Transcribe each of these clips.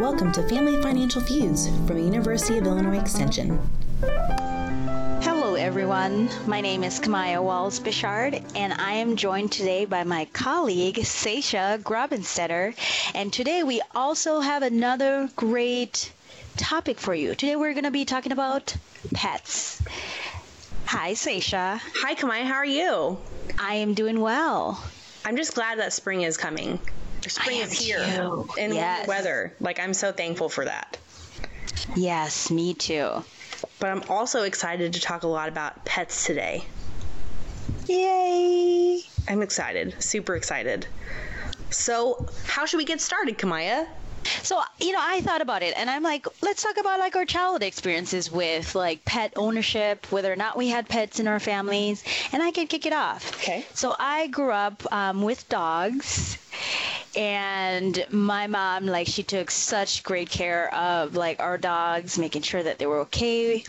Welcome to Family Financial Views from University of Illinois Extension. Hello everyone, my name is Camaya Wallace-Bechard and I am joined today by my colleague Sasha Grabenstetter, and today we also have another great topic for you. Today we're going to be talking about pets. Hi Sasha. Hi Kamaya, how are you? I am doing well. I'm just glad that spring is coming. Spring is here in weather. Like, I'm so thankful for that. Yes, me too. But I'm also excited to talk a lot about pets today. Yay! I'm excited. Super excited. So, how should we get started, Kamaya? So, you know, I thought about it and I'm like, let's talk about like our childhood experiences with like pet ownership, whether or not we had pets in our families, and I can kick it off. Okay. So I grew up with dogs. And my mom, like, she took such great care of, like, our dogs, making sure that they were okay.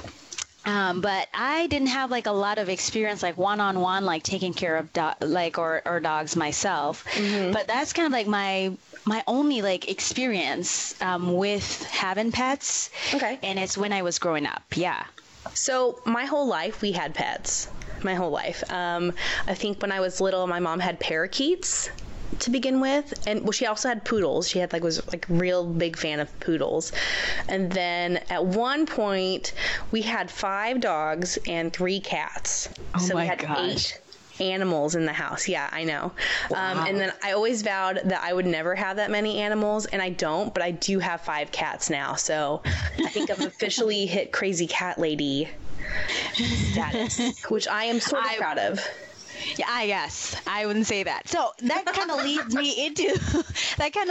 But I didn't have, like, a lot of experience, like, one-on-one, like, taking care of, our dogs myself. Mm-hmm. But that's kind of, like, my only, like, experience with having pets. Okay. And it's when I was growing up, yeah. So my whole life we had pets, my whole life. I think when I was little, my mom had parakeets to begin with, and well, she also had poodles. She had was real big fan of poodles. And then at one point we had 5 dogs and 3 cats. Oh, so my we had gosh. 8 animals in the house. Yeah, I know. Wow. And then I always vowed that I would never have that many animals, and I don't, but I do have 5 cats now. So I think I've officially hit crazy cat lady status, which I am sort of proud of. Yeah, yes, I wouldn't say that. So that kind of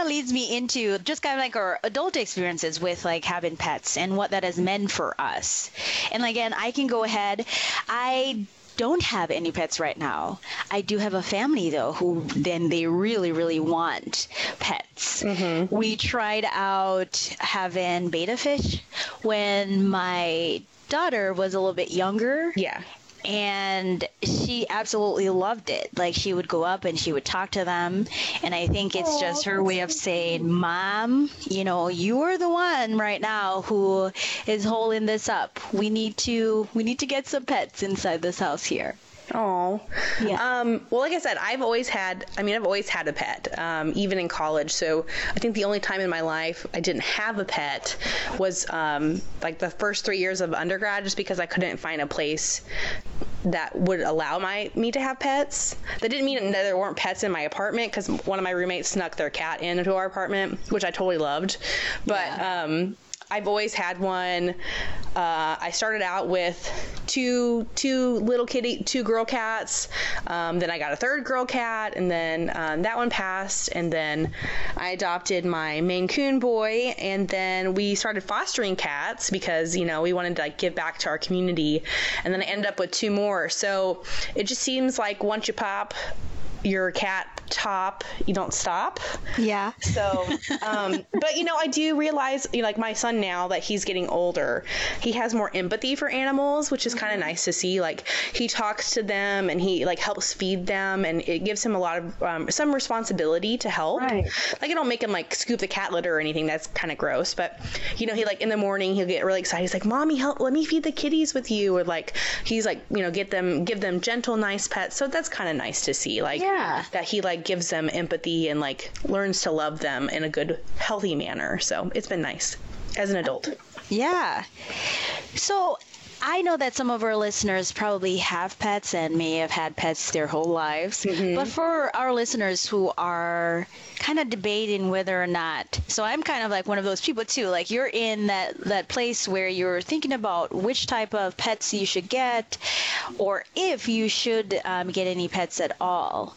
leads me into just kind of like our adult experiences with like having pets and what that has meant for us. And again, I can go ahead. I don't have any pets right now. I do have a family though they really, really want pets. Mm-hmm. We tried out having betta fish when my daughter was a little bit younger. Yeah. And she absolutely loved it. Like, she would go up and she would talk to them. And I think it's just her way of saying, Mom, you know, you're the one right now who is holding this up. We need to get some pets inside this house here. Oh, yeah. Well, like I said, I've always had a pet, even in college. So I think the only time in my life I didn't have a pet was the first 3 years of undergrad, just because I couldn't find a place that would allow me to have pets. That didn't mean that there weren't pets in my apartment, because one of my roommates snuck their cat into our apartment, which I totally loved. But yeah. I've always had one. I started out with two little kitty, 2 girl cats. Then I got a 3rd girl cat, and then that one passed. And then I adopted my Maine Coon boy, and then we started fostering cats because, you know, we wanted to like give back to our community. And then I ended up with 2 more. So it just seems like once you pop your cat top, you don't stop. Yeah. So, but you know, I do realize, you know, like my son now that he's getting older, he has more empathy for animals, which is kind of nice to see. Like, he talks to them and he like helps feed them, and it gives him a lot of some responsibility to help. Right. Like, I don't make him like scoop the cat litter or anything. That's kind of gross. But you know, he like in the morning he'll get really excited. He's like, Mommy, help! Let me feed the kitties with you. Or like he's like, you know, give them gentle, nice pets. So that's kind of nice to see. Like. Yeah. Yeah. That he like gives them empathy and like learns to love them in a good, healthy manner. So it's been nice as an adult. Yeah. So I know that some of our listeners probably have pets and may have had pets their whole lives. Mm-hmm. But for our listeners who are kind of debating whether or not, so I'm kind of like one of those people too, like you're in that place where you're thinking about which type of pets you should get, or if you should get any pets at all.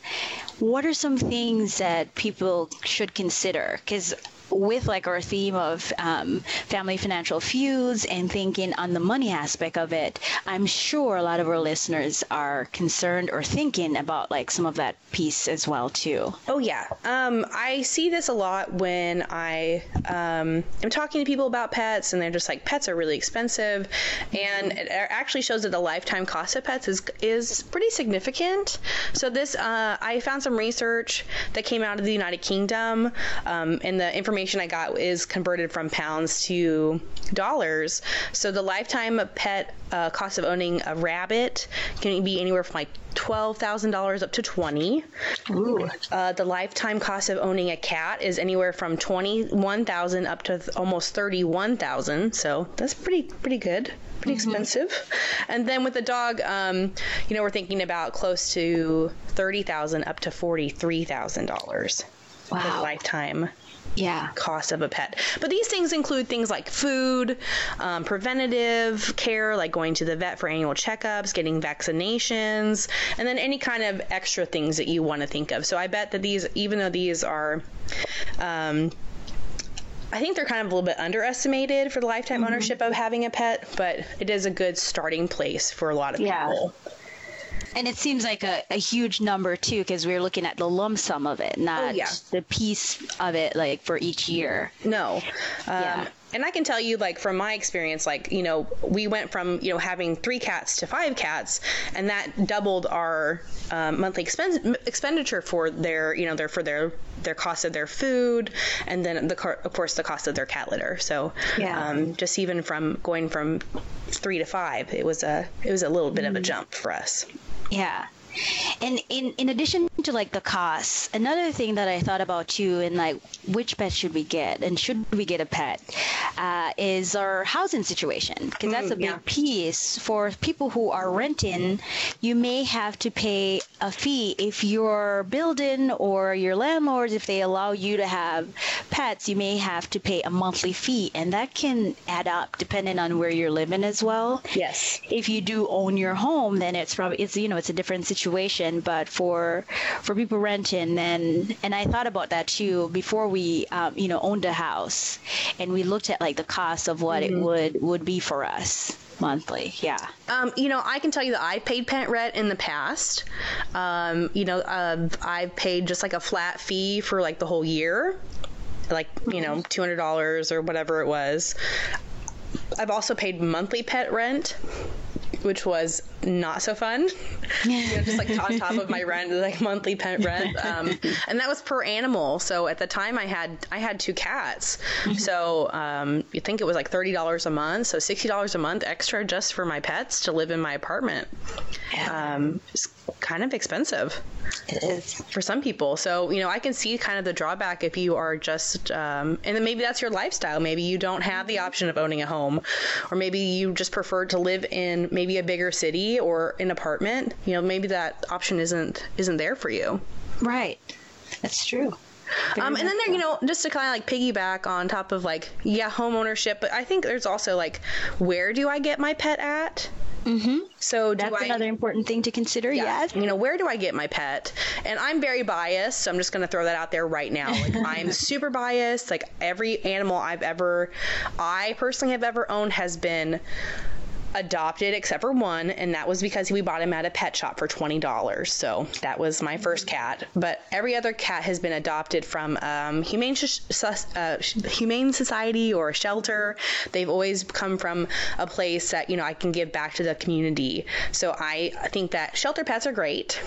What are some things that people should consider? Because with like our theme of family financial feuds and thinking on the money aspect of it, I'm sure a lot of our listeners are concerned or thinking about like some of that piece as well too. Oh yeah. I see this a lot when I am talking to people about pets, and they're just like, pets are really expensive. And it actually shows that the lifetime cost of pets is pretty significant. So this, I found some research that came out of the United Kingdom, and the information information I got is converted from pounds to dollars. So the lifetime pet cost of owning a rabbit can be anywhere from like $12,000 up to $20,000. Ooh. The lifetime cost of owning a cat is anywhere from $21,000 up to almost $31,000. So that's pretty good. Pretty expensive. And then with the dog, we're thinking about close to $30,000 up to $43,000 for the lifetime cost of a pet. But these things include things like food, preventative care, like going to the vet for annual checkups, getting vaccinations, and then any kind of extra things that you want to think of. So I bet that these, even though these are I think they're kind of a little bit underestimated for the lifetime ownership of having a pet, but it is a good starting place for a lot of people. And it seems like a huge number, too, because we're looking at the lump sum of it, not the piece of it, like, for each year. No. And I can tell you, like, from my experience, like, you know, we went from, you know, having 3 cats to 5 cats, and that doubled our monthly expenditure for their, you know, their cost of their food, and then of course the cost of their cat litter. So just even from going from 3 to 5, it was a little bit of a jump for us. Yeah. And in addition to, like, the costs, another thing that I thought about, too, and, like, which pet should we get and should we get a pet is our housing situation, because that's a big piece. For people who are renting, you may have to pay a fee if your building or your landlords, if they allow you to have pets, you may have to pay a monthly fee, and that can add up depending on where you're living as well. Yes. If you do own your home, then it's probably, it's a different situation. But for people renting, and I thought about that too before we owned a house, and we looked at, like, the cost of what it would be for us monthly. I can tell you that I paid pet rent in the past. I've paid just like a flat fee for, like, the whole year, like, you know, $200 or whatever it was. I've also paid monthly pet rent, which was not so fun, just like on top of my rent, like monthly pet rent. And that was per animal. So at the time I had 2 cats. So you think it was like $30 a month. So $60 a month extra just for my pets to live in my apartment. It's kind of expensive. It is. For some people. So, I can see kind of the drawback if you are just, and then maybe that's your lifestyle. Maybe you don't have the option of owning a home, or maybe you just prefer to live in maybe a bigger city or an apartment. Maybe that option isn't there for you. Right. That's true. And then there, just to kind of, like, piggyback on top of, like, home ownership, but I think there's also, like, where do I get my pet at? So that's another important thing to consider. Yes. Where do I get my pet? And I'm very biased, so I'm just going to throw that out there right now. Like, I'm super biased. Like, every animal I personally have ever owned has been adopted, except for one, and that was because we bought him at a pet shop for $20. So that was my first cat. But every other cat has been adopted from humane society or a shelter. They've always come from a place that I can give back to the community. So I think that shelter pets are great,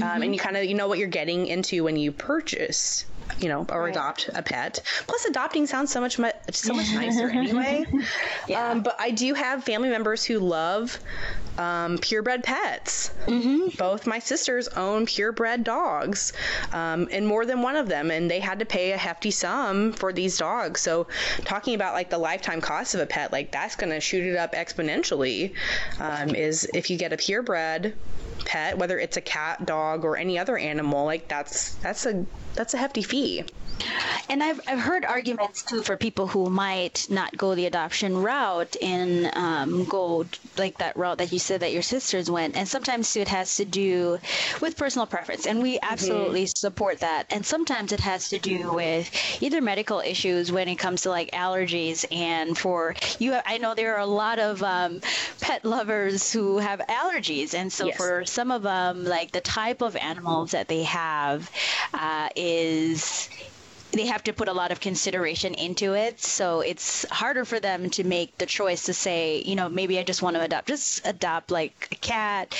and you kind of what you're getting into when you purchase. Adopt a pet. Plus, adopting sounds so much nicer anyway. But I do have family members who love purebred pets. Both my sisters own purebred dogs, and more than one of them, and they had to pay a hefty sum for these dogs. So talking about, like, the lifetime cost of a pet, like, that's going to shoot it up exponentially, is if you get a purebred pet, whether it's a cat, dog, or any other animal, like, that's a hefty fee. And I've heard arguments too for people who might not go the adoption route and go like that route that you said that your sisters went. And sometimes too, it has to do with personal preference, and we absolutely support that. And sometimes it has to do with either medical issues when it comes to, like, allergies. And for you, I know there are a lot of pet lovers who have allergies, and so for some of them, like, the type of animals that they have is they have to put a lot of consideration into it. So it's harder for them to make the choice to say, you know, maybe I just want to adopt, like a cat.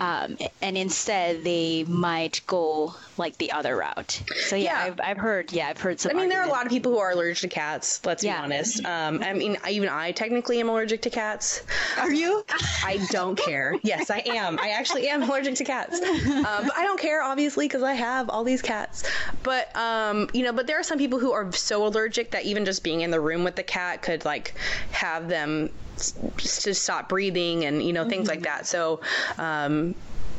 And instead they might go like the other route. So yeah. I've heard some. I mean, there are a lot of people who are allergic to cats. Let's be honest. I mean, even I technically am allergic to cats. Are you? I don't care. Yes, I am. I actually am allergic to cats. But I don't care, obviously, because I have all these cats. But, you know, but there are some people who are so allergic that even just being in the room with the cat could like have them just stop breathing and, you know, things like that. So,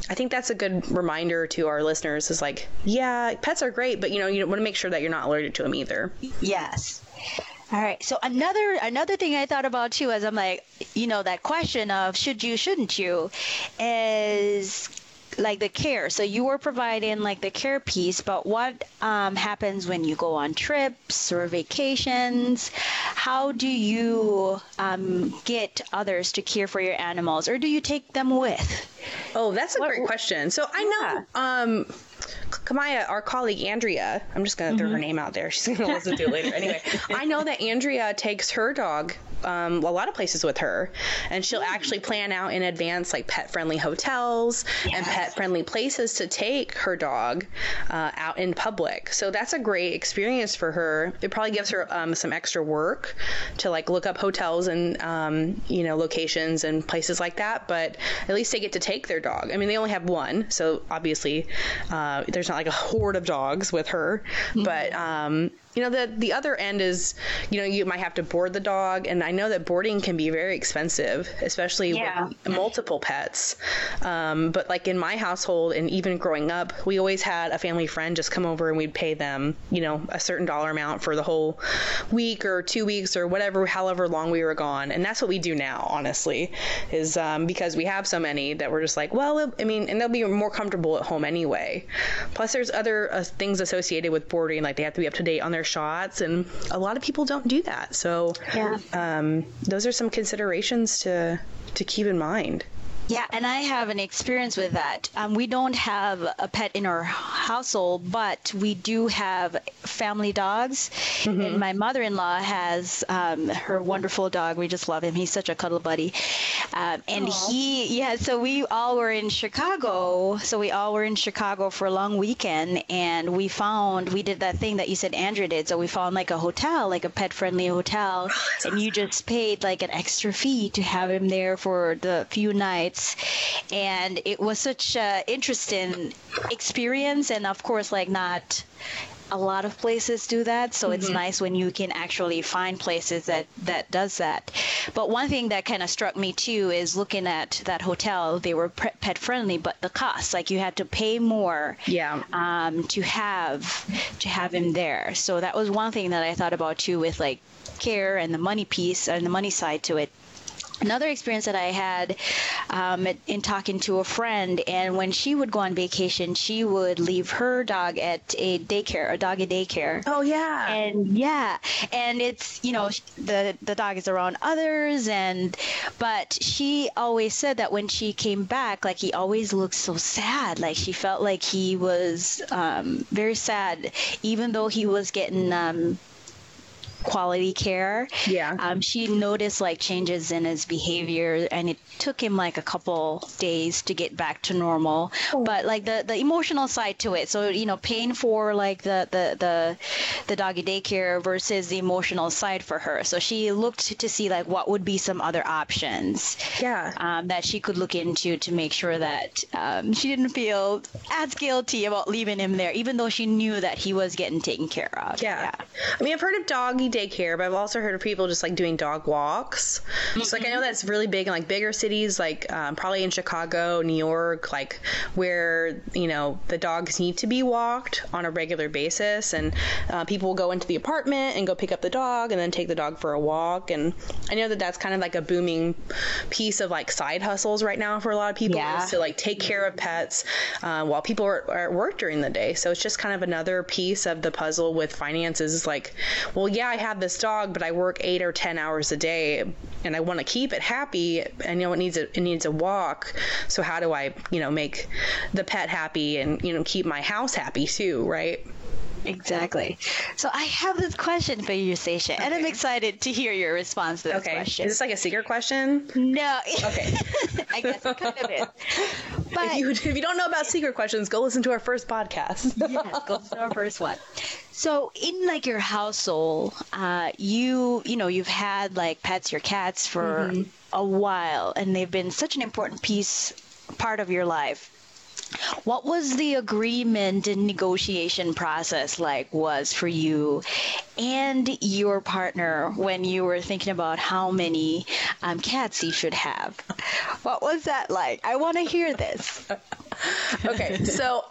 I think that's a good reminder to our listeners is like, yeah, pets are great, but, you know, you want to make sure that you're not allergic to them either. Yes. All right. So another thing I thought about, too, as I'm like, you know, that question of should you, shouldn't you is like the care. So you were providing like the care piece, but what happens when you go on trips or vacations? How do you get others to care for your animals, or do you take them with? Oh, that's a great question. So I know Camaya, our colleague Andrea, I'm just going to throw her name out there. She's going to listen to it later. Anyway, I know that Andrea takes her dog a lot of places with her, and she'll actually plan out in advance like pet-friendly hotels and pet-friendly places to take her dog out in public. So that's a great experience for her. It probably gives her some extra work to like look up hotels and, you know, locations and places like that, but at least they get to take their dog. I mean, they only have one, so obviously there's not like a horde of dogs with her, but you know, the other end is, you know, you might have to board the dog. And I know that boarding can be very expensive, especially with multiple pets. But like in my household and even growing up, we always had a family friend just come over and we'd pay them, you know, a certain dollar amount for the whole week or 2 weeks or whatever, however long we were gone. And that's what we do now, honestly, is because we have so many that we're just like, well, I mean, and they'll be more comfortable at home anyway. Plus there's other things associated with boarding, like they have to be up to date on their shots, and a lot of people don't do that. So those are some considerations to keep in mind. Yeah, and I have an experience with that. We don't have a pet in our household, but we do have family dogs. And my mother-in-law has her wonderful dog. We just love him. He's such a cuddle buddy. And so we all were in Chicago. So we all were in Chicago for a long weekend, and we did that thing that you said Andrea did. So we found like a hotel, like a pet-friendly hotel, and you just paid like an extra fee to have him there for the few nights. And it was such an interesting experience, and of course, like not a lot of places do that, so it's nice when you can actually find places that does that. But one thing that kind of struck me too is looking at that hotel, they were pet friendly, but the cost, like you had to pay more to have him there. So that was one thing that I thought about too with like care and the money piece and the money side to it. Another experience that I had in talking to a friend, and when she would go on vacation, she would leave her dog at a daycare, a doggy daycare. Oh, yeah. And it's, you know, the dog is around others, but she always said that when she came back, like he always looked so sad. Like she felt like he was very sad, even though he was getting quality care. She noticed like changes in his behavior, and it took him like a couple days to get back to normal. But like the emotional side to it, so you know, paying for like the doggy daycare versus the emotional side for her. So she looked to see like what would be some other options that she could look into to make sure that she didn't feel as guilty about leaving him there, even though she knew that he was getting taken care of. I mean, I've heard of doggy daycare, but I've also heard of people just like doing dog walks. So like I know that's really big in like bigger cities, like probably in Chicago, New York, like where, you know, the dogs need to be walked on a regular basis, and people will go into the apartment and go pick up the dog and then take the dog for a walk. And I know that that's kind of like a booming piece of like side hustles right now for a lot of people, is to like take care of pets while people are at work during the day. So it's just kind of another piece of the puzzle with finances. It's like, well, yeah, I have this dog, but I work 8 or 10 hours a day, and I want to keep it happy. I know it needs a walk. So how do I, you know, make the pet happy and, you know, keep my house happy too, right? Exactly. So I have this question for you, Sasha, and I'm excited to hear your response to this question. Is this like a secret question? No. Okay. I guess it kind of is. But if you don't know about secret questions, go listen to our first podcast. Yes, go listen to our first one. So in like your household, you've had like pets, your cats for a while, and they've been such an important part of your life. What was the agreement and negotiation process was for you and your partner when you were thinking about how many cats you should have? What was that like? I want to hear this. Okay, So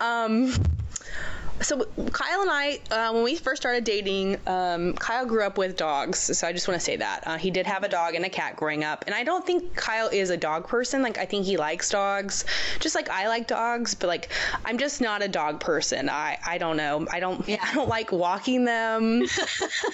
Kyle and I, when we first started dating, Kyle grew up with dogs. So I just want to say that he did have a dog and a cat growing up. And I don't think Kyle is a dog person. I think he likes dogs, just like I like dogs. But I'm just not a dog person. I don't know. I don't like walking them.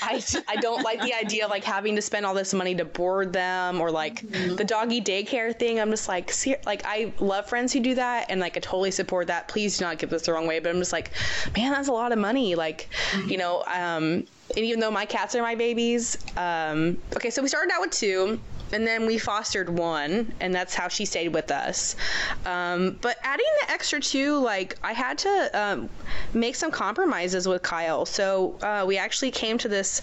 I don't like the idea of having to spend all this money to board them or the doggy daycare thing. I'm just I love friends who do that, and I totally support that. Please do not get this the wrong way. But I'm just man, that's a lot of money. And even though my cats are my babies. Okay, so we started out with two, and then we fostered one, and that's how she stayed with us. But adding the extra two, I had to make some compromises with Kyle. So we actually came to this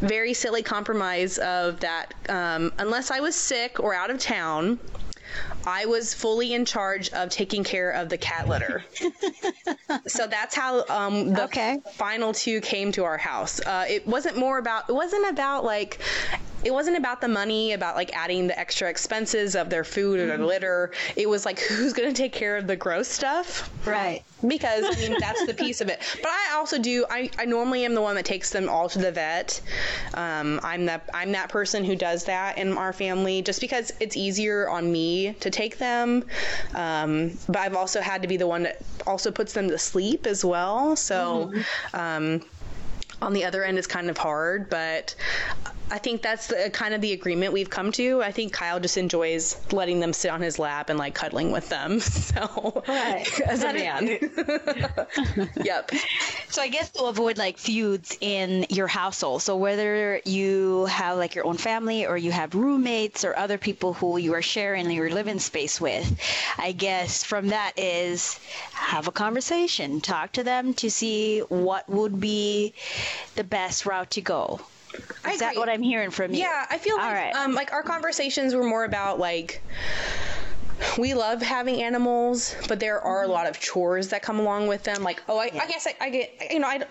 very silly compromise of that unless I was sick or out of town, I was fully in charge of taking care of the cat litter. So that's how the final two came to our house. It wasn't about the money, about adding the extra expenses of their food or their litter. It was who's going to take care of the gross stuff? Right. Because that's the piece of it. But I also I normally am the one that takes them all to the vet. I'm that person who does that in our family just because it's easier on me to take them. But I've also had to be the one that also puts them to sleep as well. So, on the other end, it's kind of hard, but I think that's the agreement we've come to. I think Kyle just enjoys letting them sit on his lap and cuddling with them. So as a man. Yep. So I guess to avoid feuds in your household. So whether you have your own family or you have roommates or other people who you are sharing your living space with, I guess from that is have a conversation, talk to them to see what would be the best route to go. Is that what I'm hearing from you? Yeah, I feel our conversations were more about we love having animals, but there are a lot of chores that come along with them. I guess I get,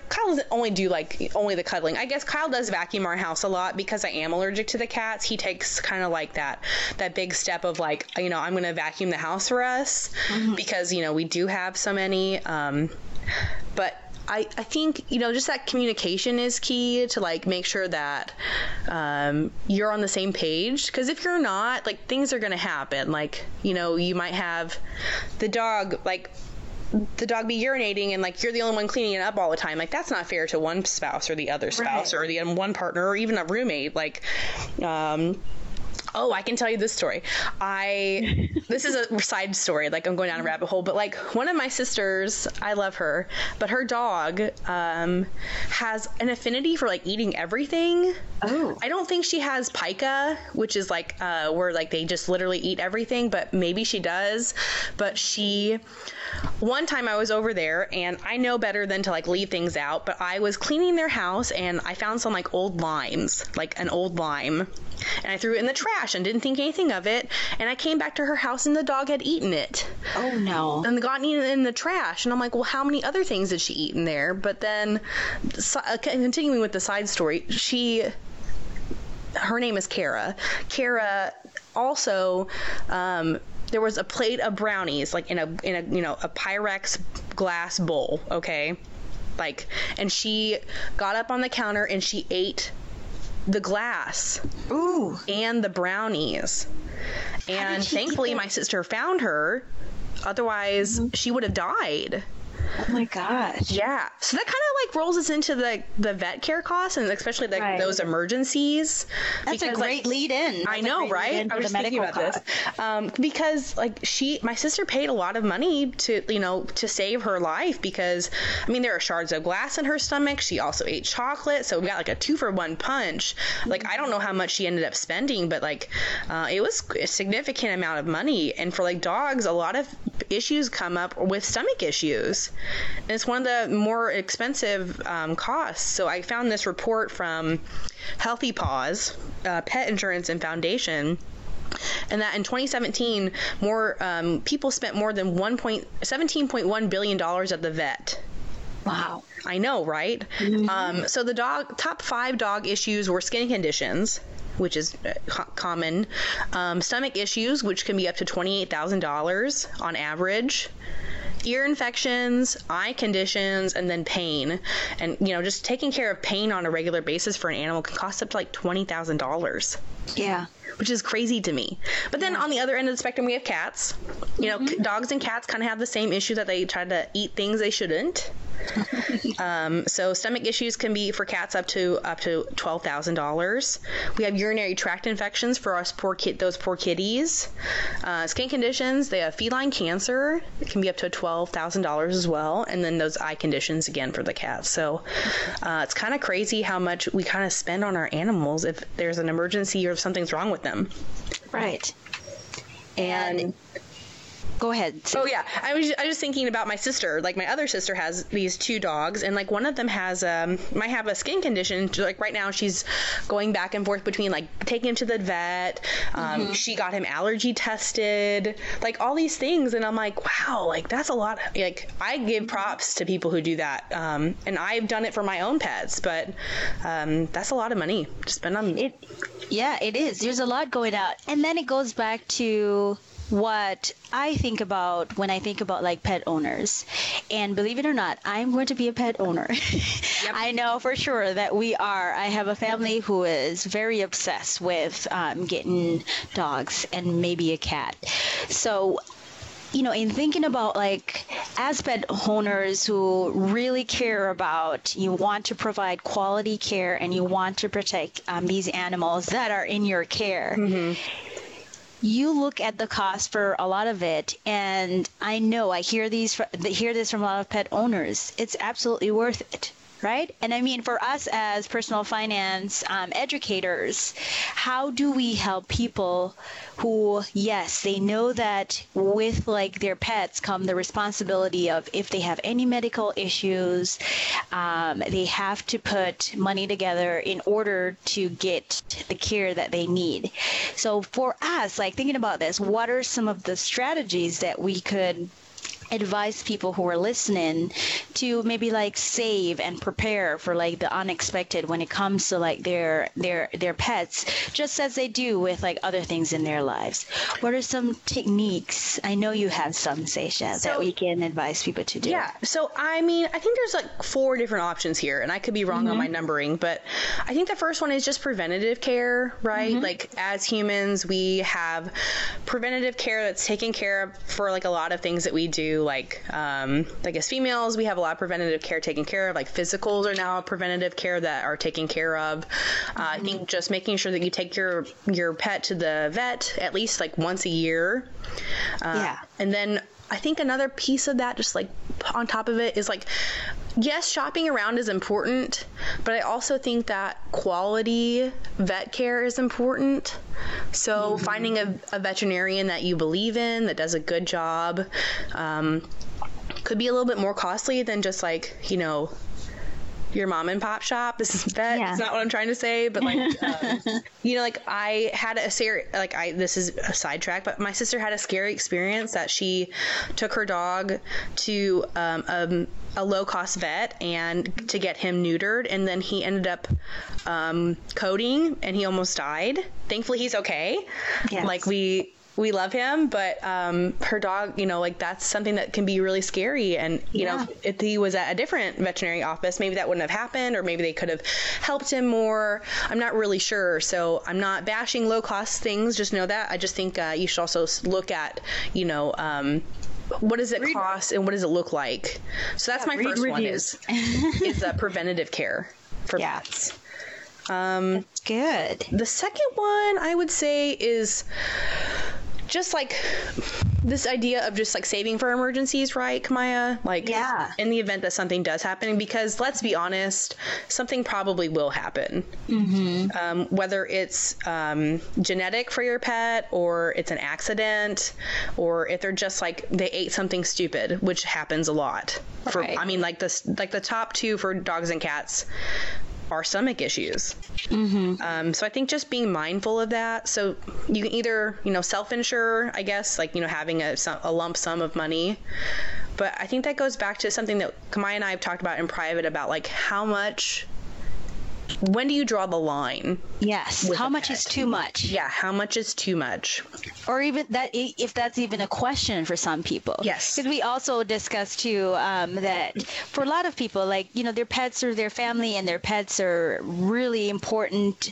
Kyle doesn't only do only the cuddling. I guess Kyle does vacuum our house a lot because I am allergic to the cats. He takes kind of that big step of I'm going to vacuum the house for us because, we do have so many. But I think, just that communication is key to make sure that you're on the same page. Because if you're not, things are going to happen. You might have the dog, be urinating and you're the only one cleaning it up all the time. That's not fair to one spouse or the other spouse or the one partner or even a roommate. Oh, I can tell you this story. This is a side story. I'm going down a rabbit hole, but one of my sisters, I love her, but her dog has an affinity for eating everything. Oh. I don't think she has pica, which is where they just literally eat everything, but maybe she does. But one time I was over there, and I know better than to leave things out, but I was cleaning their house and I found some old limes, an old lime, and I threw it in the trash and didn't think anything of it, and I came back to her house and the dog had eaten it. Oh no. And gotten it in the trash, and I'm well, how many other things did she eat in there? But then continuing with the side story, her name is Kara. Kara also there was a plate of brownies in a a Pyrex glass bowl, okay? And she got up on the counter and she ate the glass. Ooh. And the brownies. And thankfully my sister found her. Otherwise, she would have died. Oh my gosh. Yeah. So that kind of like rolls us into the vet care costs, and especially like those emergencies. That's a great lead in. I know, right? I was just thinking about this. Because like my sister paid a lot of money to, to save her life, because I mean, there are shards of glass in her stomach. She also ate chocolate. So we got like a 2-for-1 punch. Like, I don't know how much she ended up spending, but like, it was a significant amount of money. And for like dogs, a lot of issues come up with stomach issues. And it's one of the more expensive costs. So I found this report from Healthy Paws, Pet Insurance and Foundation, and that in 2017, more people spent more than $17.1 billion at the vet. Wow. I know, right? Mm-hmm. So the top 5 dog issues were skin conditions, which is common, stomach issues, which can be up to $28,000 on average, ear infections, eye conditions, and then pain. And, just taking care of pain on a regular basis for an animal can cost up to like $20,000. Yeah. Which is crazy to me. But then on the other end of the spectrum, we have cats. Dogs and cats kind of have the same issue, that they try to eat things they shouldn't. So stomach issues can be for cats up to $12,000. We have urinary tract infections for us poor kitties. Skin conditions, they have feline cancer. It can be up to $12,000 as well. And then those eye conditions again for the cats. So it's kind of crazy how much we kind of spend on our animals if there's an emergency or if something's wrong with them. Right. And go ahead. Oh yeah, I was thinking about my sister. Like, my other sister has these 2 dogs, and like one of them has might have a skin condition. Like right now, she's going back and forth between like taking him to the vet. She got him allergy tested, like all these things, and I'm like, wow, like that's a lot. Like, I give props to people who do that, and I've done it for my own pets, but that's a lot of money to spend on it. Yeah, it is. There's a lot going out, and then it goes back to what I think about when I think about like pet owners. And believe it or not, I'm going to be a pet owner. Yep. I know for sure that we are. I have a family who is very obsessed with getting dogs and maybe a cat. So, in thinking about like as pet owners who really care about, you want to provide quality care and you want to protect these animals that are in your care. Mm-hmm. You look at the cost for a lot of it, and I know I hear this from a lot of pet owners. It's absolutely worth it, right? And I mean, for us as personal finance educators, how do we help people who, yes, they know that with like their pets come the responsibility of if they have any medical issues, they have to put money together in order to get the care that they need. So for us, like thinking about this, what are some of the strategies that we could advise people who are listening to maybe like save and prepare for like the unexpected when it comes to like their pets, just as they do with like other things in their lives? What are some techniques? I know you have some, Sasha, that we can advise people to do. Yeah. So I mean, I think there's like 4 different options here, and I could be wrong on my numbering, but I think the first one is just preventative care, right? Like, as humans, we have preventative care that's taken care of for like a lot of things that we do. Like as females, we have a lot of preventative care taken care of. Like, physicals are now a preventative care that are taken care of. I think just making sure that you take your pet to the vet at least like once a year. And then I think another piece of that, just like on top of it, is like, yes, shopping around is important, but I also think that quality vet care is important. So finding a veterinarian that you believe in, that does a good job, could be a little bit more costly than just like, your mom and pop shop. This is vet. Yeah. It's not what I'm trying to say, but like, like I had a scary, like this is a sidetrack, but my sister had a scary experience that she took her dog to a low-cost vet and to get him neutered, and then he ended up coding, and he almost died. Thankfully, he's okay. Yes. Like, we love him, but her dog, like that's something that can be really scary. And, you know, if he was at a different veterinary office, maybe that wouldn't have happened, or maybe they could have helped him more. I'm not really sure. So I'm not bashing low cost things. Just know that. I just think you should also look at, what does it cost and what does it look like? So that's my first one is preventative care for pets. That's good. The second one I would say is just like this idea of just like saving for emergencies, right, Camaya? Like in the event that something does happen, because let's be honest, something probably will happen. Mm-hmm. Whether it's genetic for your pet, or it's an accident, or if they're just like they ate something stupid, which happens a lot. Right. I mean, like the top two for dogs and cats are stomach issues. Mm-hmm. So I think just being mindful of that. So you can either, you know, self-insure, I guess, like, you know, having a lump sum of money. But I think that goes back to something that Camaya and I have talked about in private about like how much, when do you draw the line? Yes. How much is too much? Yeah. How much is too much? Or even that, if that's even a question for some people. Yes. Because we also discussed too, that for a lot of people, like, you know, their pets are their family and their pets are really important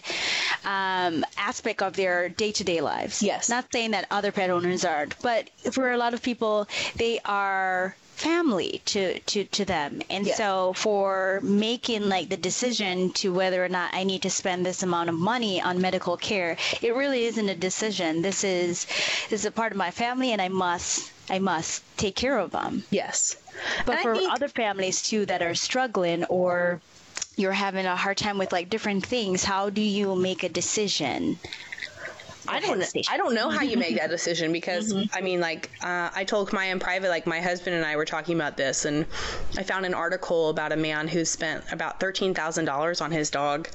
aspect of their day-to-day lives. Yes. Not saying that other pet owners aren't, but for a lot of people, they are family to them. And so for making like the decision to whether or not I need to spend this amount of money on medical care, it really isn't a decision. This is a part of my family, and I must take care of them. Yes. But and for other families too that are struggling, or you're having a hard time with like different things, how do you make a decision? I don't know how you make that decision, because mm-hmm. I mean, like, I told Camaya in private, like my husband and I were talking about this, and I found an article about a man who spent about $13,000 on his dog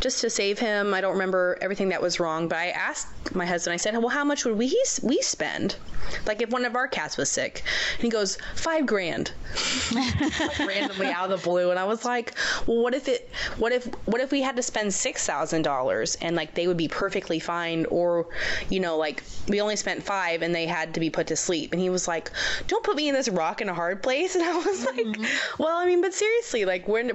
just to save him. I don't remember everything that was wrong, but I asked my husband, I said, well, how much would we spend? Like if one of our cats was sick, and he goes, $5,000 like, randomly out of the blue. And I was like, well, what if we had to spend $6,000 and like they would be perfectly fine, or you know, like we only spent $5,000 and they had to be put to sleep. And he was like, don't put me in this rock and a hard place. And I was mm-hmm. like, well, I mean, but seriously, like when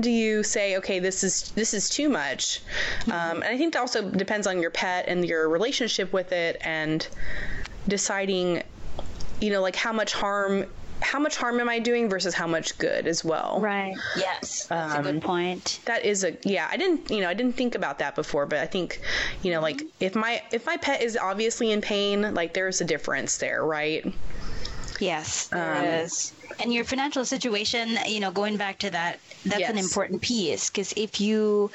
do you say, okay, this is too much? Mm-hmm. And I think that also depends on your pet and your relationship with it, and deciding, you know, like how much harm am I doing versus how much good as well? Right. Yes. That's a good point. That is I didn't think about that before, but I think, you know, like if my pet is obviously in pain, like there's a difference there, right? Yes, there is. And your financial situation, you know, going back to that, that's an important piece, because if you,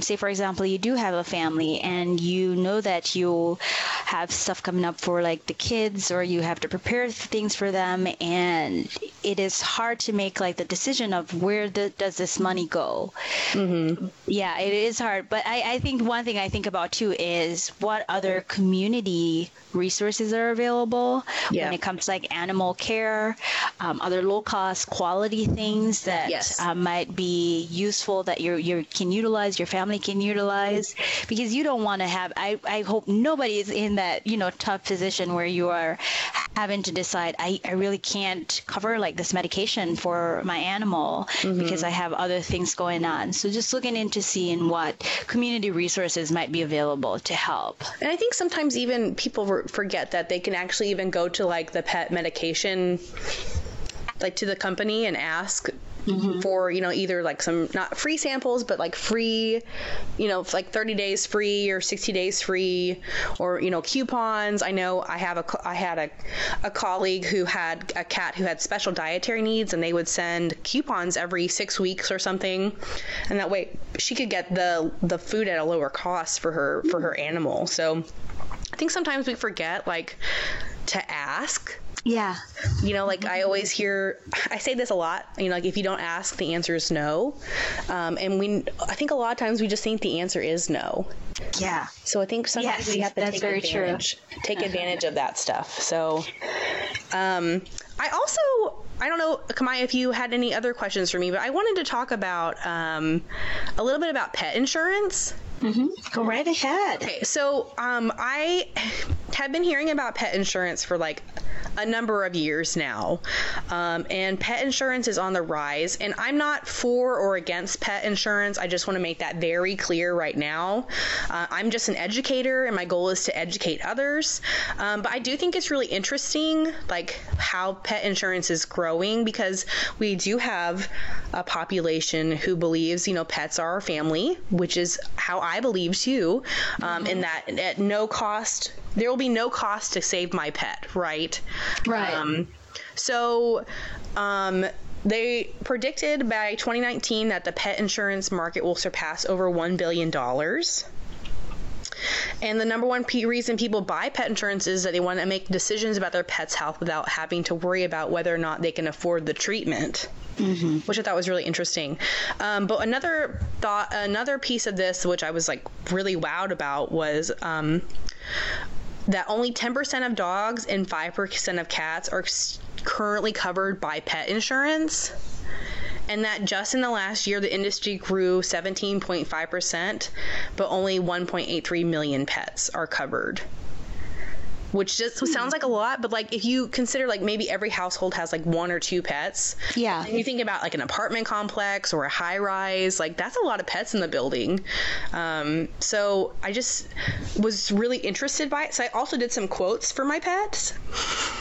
say, for example, you do have a family and you know that you have stuff coming up for like the kids, or you have to prepare things for them, and it is hard to make like the decision of where does this money go? Mm-hmm. Yeah, it is hard. But I think one thing I think about too is what other community resources are available when it comes to like animal care, other low-cost quality things that might be useful that you can utilize, your family can utilize, because you don't want to have, I hope nobody is in that, you know, tough position where you are having to decide, I really can't cover like this medication for my animal because I have other things going on. So just looking into seeing what community resources might be available to help. And I think sometimes even people forget that they can actually even go to like the pet medication, like to the company, and ask for, you know, either like some, not free samples, but like free, you know, like 30 days free or 60 days free, or, you know, coupons. I know I had a colleague who had a cat who had special dietary needs, and they would send coupons every 6 weeks or something. And that way she could get the food at a lower cost for her animal. So I think sometimes we forget like to ask. Yeah. You know, like I always hear, I say this a lot, you know, like if you don't ask, the answer is no. I think a lot of times we just think the answer is no. Yeah. So I think sometimes we have to take advantage of that stuff. So, I don't know, Camaya, if you had any other questions for me, but I wanted to talk about, a little bit about pet insurance. Mm-hmm. Go right ahead. Okay. So, I had been hearing about pet insurance for like a number of years now. And pet insurance is on the rise. And I'm not for or against pet insurance. I just want to make that very clear right now. I'm just an educator, and my goal is to educate others. But I do think it's really interesting, like, how pet insurance is growing, because we do have a population who believes, you know, pets are our family, which is how I believe too, in that at no cost, there will be no cost to save my pet, right? Right. They predicted by 2019 that the pet insurance market will surpass over $1 billion. And the number one reason people buy pet insurance is that they want to make decisions about their pet's health without having to worry about whether or not they can afford the treatment, which I thought was really interesting. But another piece of this, which I was like really wowed about, was that only 10% of dogs and 5% of cats are currently covered by pet insurance. And that just in the last year, the industry grew 17.5%, but only 1.83 million pets are covered, which just sounds like a lot. But like, if you consider like maybe every household has like one or two pets. Yeah. And you think about like an apartment complex or a high rise, like that's a lot of pets in the building. So I just was really interested by it. So I also did some quotes for my pets.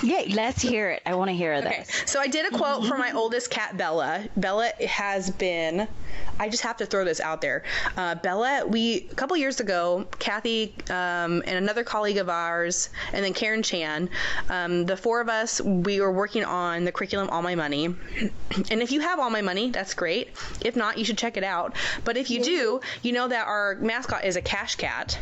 Yay, let's hear it. I want to hear this. Okay. So I did a quote for my oldest cat, Bella. Bella has been, I just have to throw this out there. Bella, a couple years ago, Kathy and another colleague of ours, and then Karen Chan, the four of us, we were working on the curriculum All My Money. And if you have All My Money, that's great. If not, you should check it out. But if you do, you know that our mascot is a cash cat.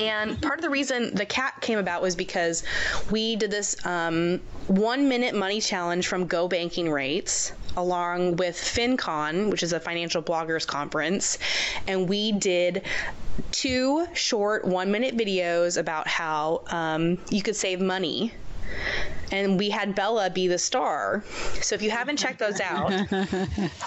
And part of the reason the cat came about was because we did this 1-minute money challenge from Go Banking Rates, along with FinCon, which is a financial bloggers conference. And we did 2 short 1-minute videos about how you could save money. And we had Bella be the star. So if you haven't checked those out,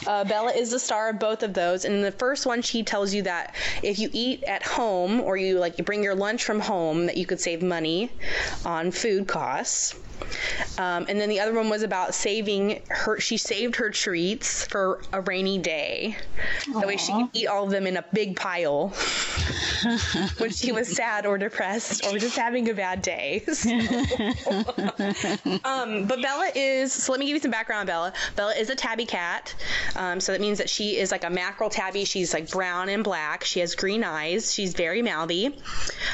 Bella is the star of both of those. And in the first one, she tells you that if you eat at home, or you like you bring your lunch from home, that you could save money on food costs. And then the other one was about saving her. She saved her treats for a rainy day. That way she could eat all of them in a big pile when she was sad or depressed or just having a bad day. So. But Bella is, so let me give you some background on Bella. Bella is a tabby cat. So that means that she is like a mackerel tabby. She's like brown and black. She has green eyes. She's very mouthy.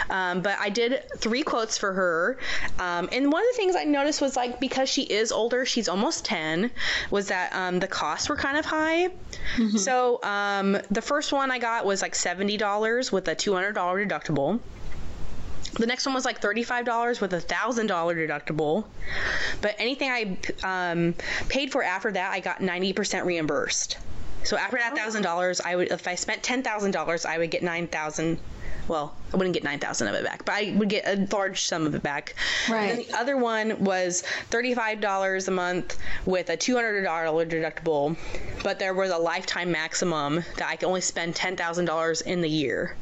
But I did 3 quotes for her. And one of the things I noticed was like, because she is older, she's almost 10, was that the costs were kind of high. So the first one I got was like $70 with a $200 deductible. The next one was like $35 with a $1,000 deductible. But anything I paid for after that, I got 90% reimbursed. So after that $1,000, I would, if I spent $10,000, I would get $9,000. Well, I wouldn't get 9,000 of it back, but I would get a large sum of it back. Right. And then the other one was $35 a month with a $200 deductible, but there was a lifetime maximum that I could only spend $10,000 in the year.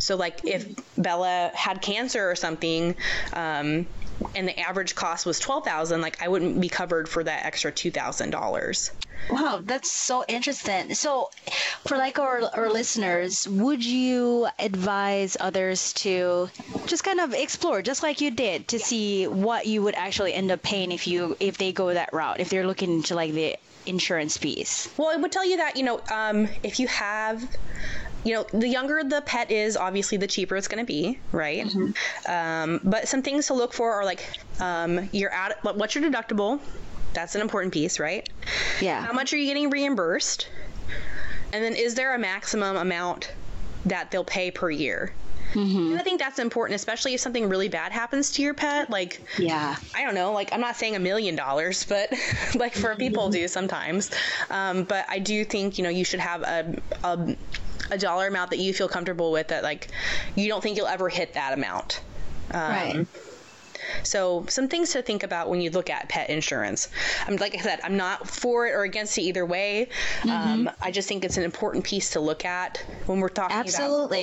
So like if Bella had cancer or something, and the average cost was $12,000, like I wouldn't be covered for that extra $2,000. Wow, that's so interesting. So for like our listeners, would you advise others to just kind of explore just like you did to see what you would actually end up paying if they go that route, if they're looking into like the insurance piece? Well, it would tell you that, you know, if you have, you know, the younger the pet is, obviously the cheaper it's going to be, right? But some things to look for are like, what's your deductible? That's an important piece, right? Yeah. How much are you getting reimbursed? And then is there a maximum amount that they'll pay per year? And I think that's important, especially if something really bad happens to your pet. Like, I don't know, like I'm not saying $1 million, but like for people do sometimes. But I do think, you know, you should have a dollar amount that you feel comfortable with, that like you don't think you'll ever hit that amount. Right. So some things to think about when you look at pet insurance. Like I said, I'm not for it or against it either way. I just think it's an important piece to look at when we're talking about.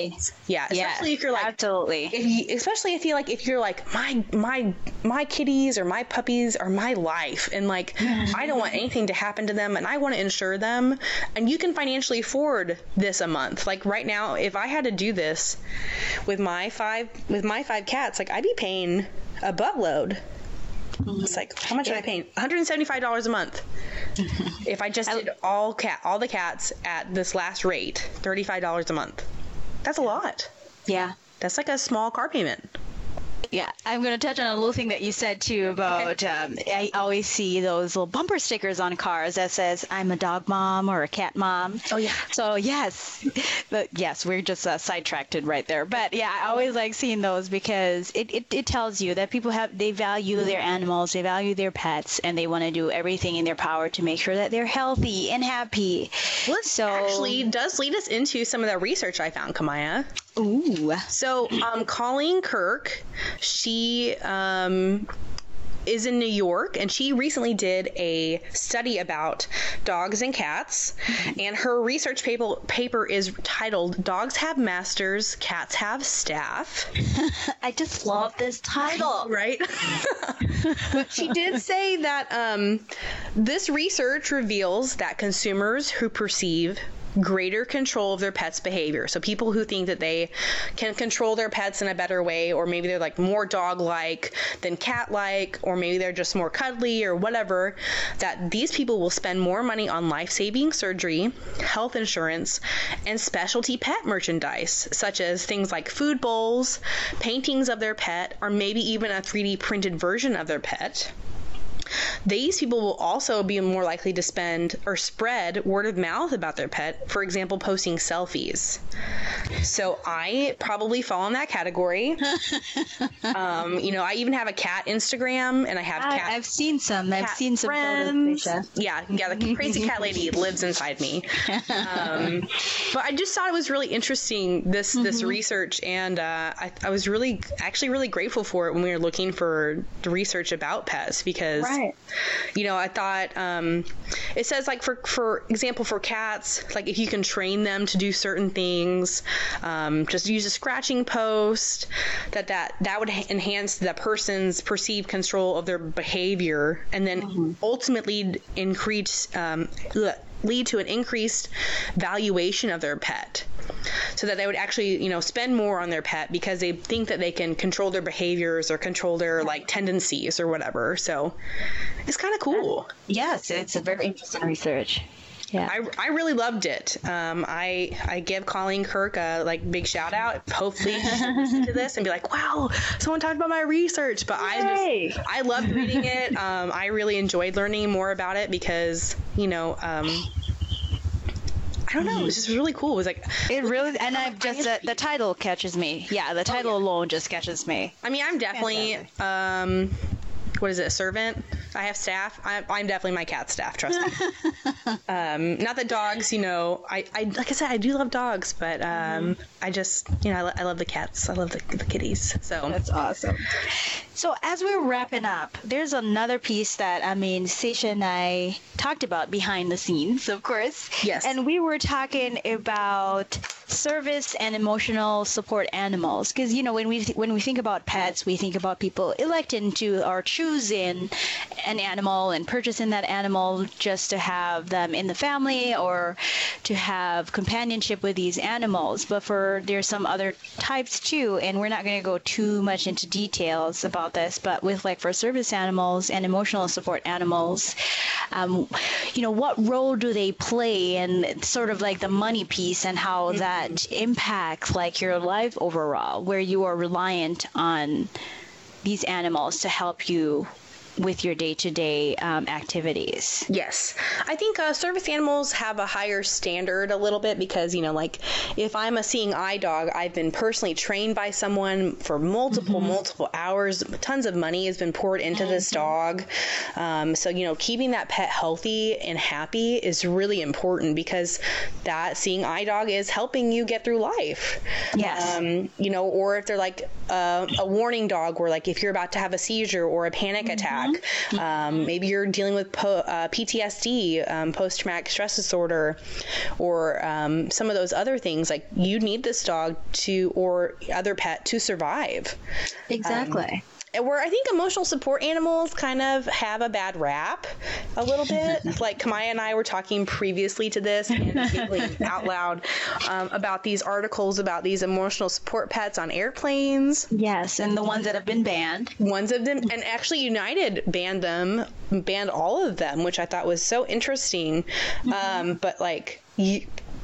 Yeah. Especially if you're like, especially if you're like, my kitties or my puppies are my life. And like, I don't want anything to happen to them and I want to insure them. And you can financially afford this a month. Like right now, if I had to do this with my five cats, like I'd be paying a buttload. It's like, how much am I paying? $175 a month. If I just did all the cats at this last rate, $35 a month. That's a lot. Yeah. That's like a small car payment. Yeah, I'm going to touch on a little thing that you said, too, about I always see those little bumper stickers on cars that says, I'm a dog mom or a cat mom. Oh, yeah. So, yes, we're just sidetracked right there. But, yeah, I always like seeing those because it tells you that people they value their animals, they value their pets, and they want to do everything in their power to make sure that they're healthy and happy. Well, so actually does lead us into some of the research I found, Camaya. Ooh. So, Colleen Kirk, she is in New York, and she recently did a study about dogs and cats, and her research paper is titled Dogs Have Masters, Cats Have Staff. I just love this title. Right? But she did say that this research reveals that consumers who perceive greater control of their pets' behavior. So people who think that they can control their pets in a better way, or maybe they're like more dog-like than cat-like, or maybe they're just more cuddly or whatever, that these people will spend more money on life-saving surgery, health insurance, and specialty pet merchandise, such as things like food bowls, paintings of their pet, or maybe even a 3D printed version of their pet. These people will also be more likely to spend or spread word of mouth about their pet, for example, posting selfies. So I probably fall in that category. You know, I even have a cat Instagram, and I have cat. I've seen some. I've seen some photos. Yeah, the crazy cat lady lives inside me. But I just thought it was really interesting this research, and I was really grateful for it when we were looking for the research about pets because. Right. You know, I thought it says, like, for example, for cats, like if you can train them to do certain things, just use a scratching post, that would enhance the person's perceived control of their behavior, and then ultimately increase lead to an increased valuation of their pet, so that they would actually, you know, spend more on their pet because they think that they can control their behaviors or control their like tendencies or whatever. So it's kind of cool. Yes, it's a very interesting research. Yeah, I really loved it. I give Colleen Kirk a big shout out. Hopefully she'll listen to this and be like, wow, someone talked about my research. But yay! I loved reading it. I really enjoyed learning more about it because, you know, I don't know. It was just really cool. It was like it really, and I've just the title catches me. Yeah, the title alone just catches me. I mean, I'm definitely what is it? A servant? I have staff. I'm definitely my cat staff. Trust me. Not that dogs, you know, I like I said, I do love dogs, but I just, you know, I love the cats. I love the kitties. So that's awesome. So as we're wrapping up, there's another piece that, I mean, Sasha and I talked about behind the scenes, of course. Yes. And we were talking about service and emotional support animals, because, you know, when we think about pets, we think about people electing to or choosing an animal and purchasing that animal just to have them in the family or to have companionship with these animals. But there's some other types too, and we're not going to go too much into details about this, but with for service animals and emotional support animals, you know, what role do they play, and sort of like the money piece and how that impacts your life overall, where you are reliant on these animals to help you with your day-to-day activities? Yes. I think service animals have a higher standard a little bit because, you know, like if I'm a seeing eye dog, I've been personally trained by someone for multiple hours. Tons of money has been poured into this dog. So, you know, keeping that pet healthy and happy is really important because that seeing eye dog is helping you get through life. Yes. You know, or if they're like a warning dog where like if you're about to have a seizure or a panic attack, maybe you're dealing with PTSD, post-traumatic stress disorder, or some of those other things. Like you need this dog to, or other pet to survive. Exactly. Where I think emotional support animals kind of have a bad rap a little bit. Like Camaya and I were talking previously to this and out loud about these articles about these emotional support pets on airplanes. Yes, and the ones that have been banned. Ones of them, and actually United banned all of them, which I thought was so interesting. But like...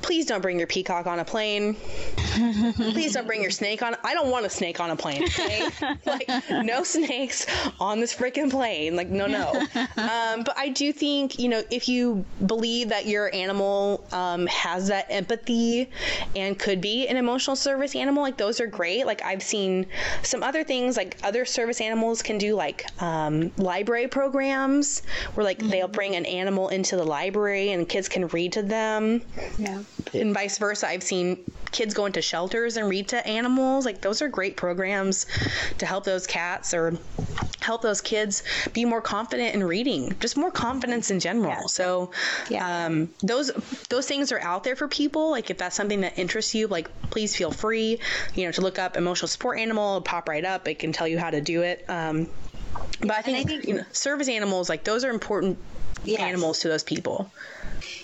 Please don't bring your peacock on a plane. Please don't bring your snake on. I don't want a snake on a plane. Okay? Like, no snakes on this freaking plane. Like, no. But I do think, you know, if you believe that your animal has that empathy and could be an emotional service animal, like those are great. Like I've seen some other things, like other service animals can do like library programs where like they'll bring an animal into the library and kids can read to them. Yeah. And vice versa. I've seen kids go into shelters and read to animals. Like those are great programs to help those cats or help those kids be more confident in reading, just more confidence in general. Yeah. So those things are out there for people. Like if that's something that interests you, like please feel free, you know, to look up emotional support animal. It'll pop right up. It can tell you how to do it. But I think you know, service animals, like those are important animals to those people.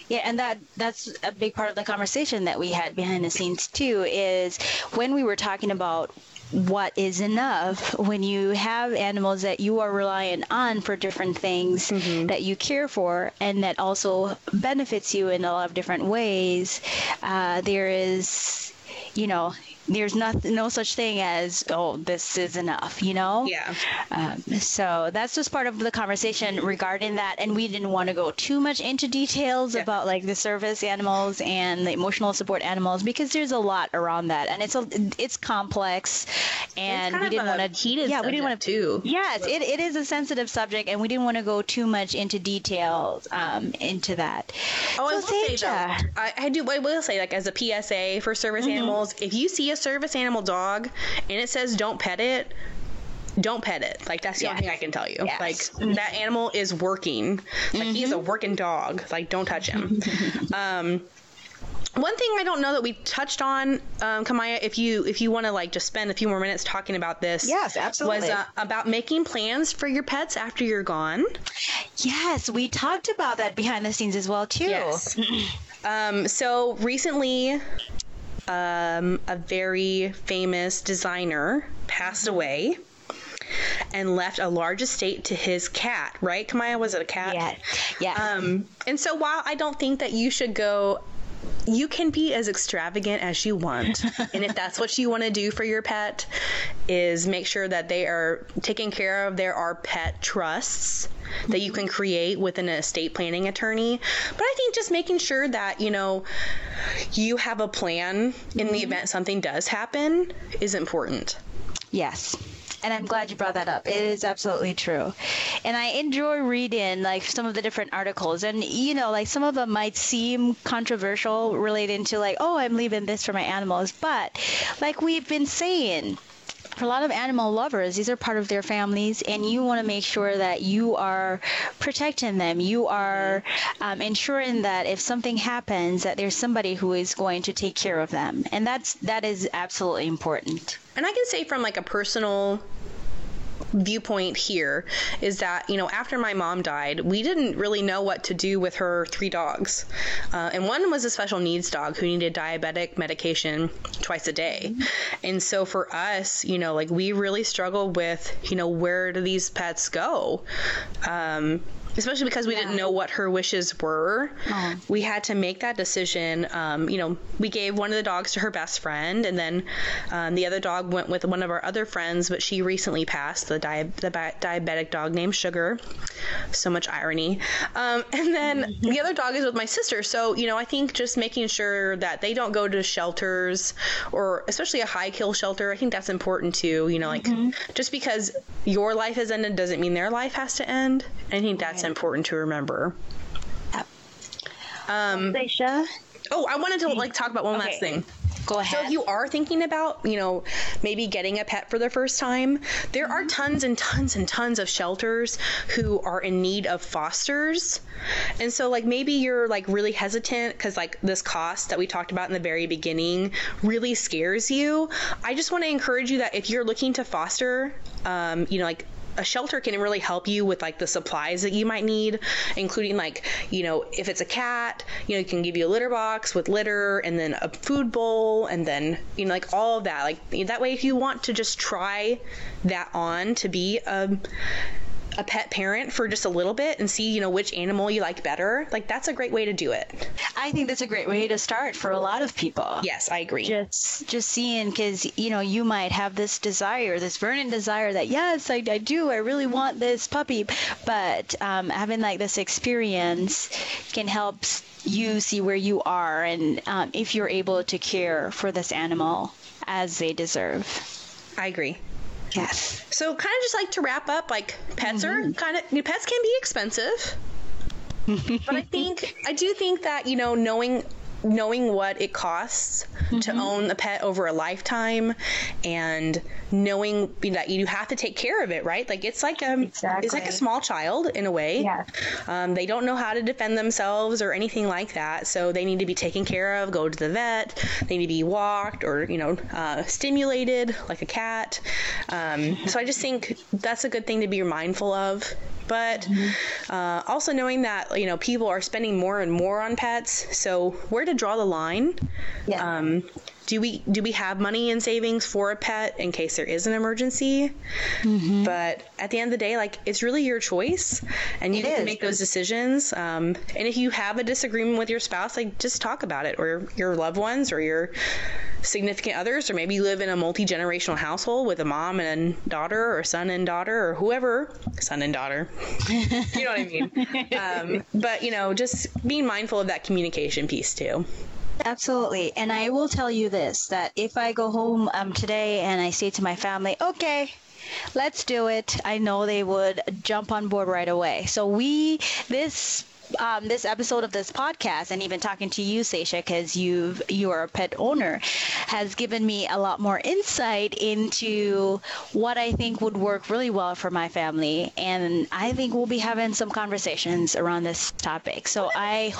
Yeah, and that's a big part of the conversation that we had behind the scenes too, is when we were talking about what is enough when you have animals that you are reliant on for different things that you care for and that also benefits you in a lot of different ways. There is, you know, there's no such thing as, oh, this is enough, you know? Yeah. So that's just part of the conversation regarding that. And we didn't want to go too much into details about like the service animals and the emotional support animals, because there's a lot around that. And it's complex. And it's we didn't want to. Yes, it is a sensitive subject. And we didn't want to go too much into details into that. Oh, so I will say, like, as a PSA for service animals, if you see a service animal dog and it says don't pet it, like that's the only thing I can tell you. Like that animal is working, like he is a working dog, like don't touch him. One thing I don't know that we touched on, Camaya, if you want to like just spend a few more minutes talking about this. Yes, absolutely. Was about making plans for your pets after you're gone. Yes, we talked about that behind the scenes as well too. Yes. So recently a very famous designer passed away and left a large estate to his cat, right, Camaya? Was it a cat? Yeah. And so while I don't think that you should go, you can be as extravagant as you want. And if that's what you want to do for your pet, is make sure that they are taken care of. There are pet trusts that you can create with an estate planning attorney. But I think just making sure that, you know, you have a plan in the event something does happen is important. Yes. And I'm glad you brought that up. It is absolutely true. And I enjoy reading like some of the different articles, and you know, like some of them might seem controversial relating to like, oh, I'm leaving this for my animals. But like we've been saying, for a lot of animal lovers, these are part of their families, and you want to make sure that you are protecting them. You are ensuring that if something happens, that there's somebody who is going to take care of them. And that is absolutely important. And I can say from like a personal viewpoint here is that, you know, after my mom died, we didn't really know what to do with her 3 dogs. And one was a special needs dog who needed diabetic medication twice a day. And so for us, you know, like we really struggled with, you know, where do these pets go? especially because we didn't know what her wishes were. Oh. We had to make that decision. We gave one of the dogs to her best friend, and then the other dog went with one of our other friends, but she recently passed, the diabetic dog named Sugar. So much irony. And then the other dog is with my sister. So, I think just making sure that they don't go to shelters, or especially a high kill shelter. I think that's important too, just because your life has ended doesn't mean their life has to end. I think that's important to remember. Yep. Sasha? Oh, I wanted to talk about one last thing. Go ahead. So if you are thinking about, maybe getting a pet for the first time, there are tons and tons and tons of shelters who are in need of fosters. And so maybe you're really hesitant because this cost that we talked about in the very beginning really scares you. I just want to encourage you that if you're looking to foster, a shelter can really help you with the supplies that you might need, including if it's a cat, it can give you a litter box with litter, and then a food bowl, and then all of that. That way, if you want to just try that on to be a pet parent for just a little bit and see, which animal you like better. That's a great way to do it. I think that's a great way to start for a lot of people. Yes, I agree. Just seeing, because, you might have this desire, this burning desire that, yes, I do. I really want this puppy. But having this experience can help you see where you are and if you're able to care for this animal as they deserve. I agree. Yes. So kind of just to wrap up, pets are pets can be expensive, but I do think that, knowing what it costs to own a pet over a lifetime, and knowing that you have to take care of it, right? It's like a small child in a way. Yeah. They don't know how to defend themselves or anything like that, so they need to be taken care of, go to the vet, they need to be walked or stimulated like a cat. So I just think that's a good thing to be mindful of. But also knowing that, people are spending more and more on pets. So where to draw the line? Yeah. Do we have money in savings for a pet in case there is an emergency? Mm-hmm. But at the end of the day, it's really your choice, and you can make those decisions. And if you have a disagreement with your spouse, just talk about it, or your loved ones, or your significant others, or maybe you live in a multi-generational household with a mom and daughter, or son and daughter, or whoever, son and daughter. You know what I mean? But just being mindful of that communication piece too. Absolutely. And I will tell you this, that if I go home today and I say to my family, okay, let's do it, I know they would jump on board right away. So this episode of this podcast, and even talking to you, Sasha, because you are a pet owner, has given me a lot more insight into what I think would work really well for my family. And I think we'll be having some conversations around this topic. So I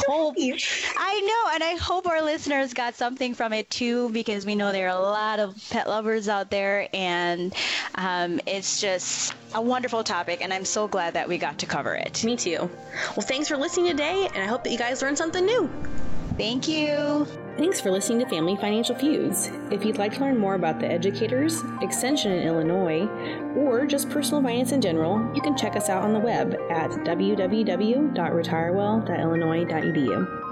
hope our listeners got something from it too, because we know there are a lot of pet lovers out there, and it's just a wonderful topic, and I'm so glad that we got to cover it. Me too. Well, thanks for listening today, and I hope that you guys learned something new. Thank you. Thanks for listening to Family Financial Feuds. If you'd like to learn more about the educators, Extension in Illinois, or just personal finance in general, you can check us out on the web at www.retirewell.illinois.edu.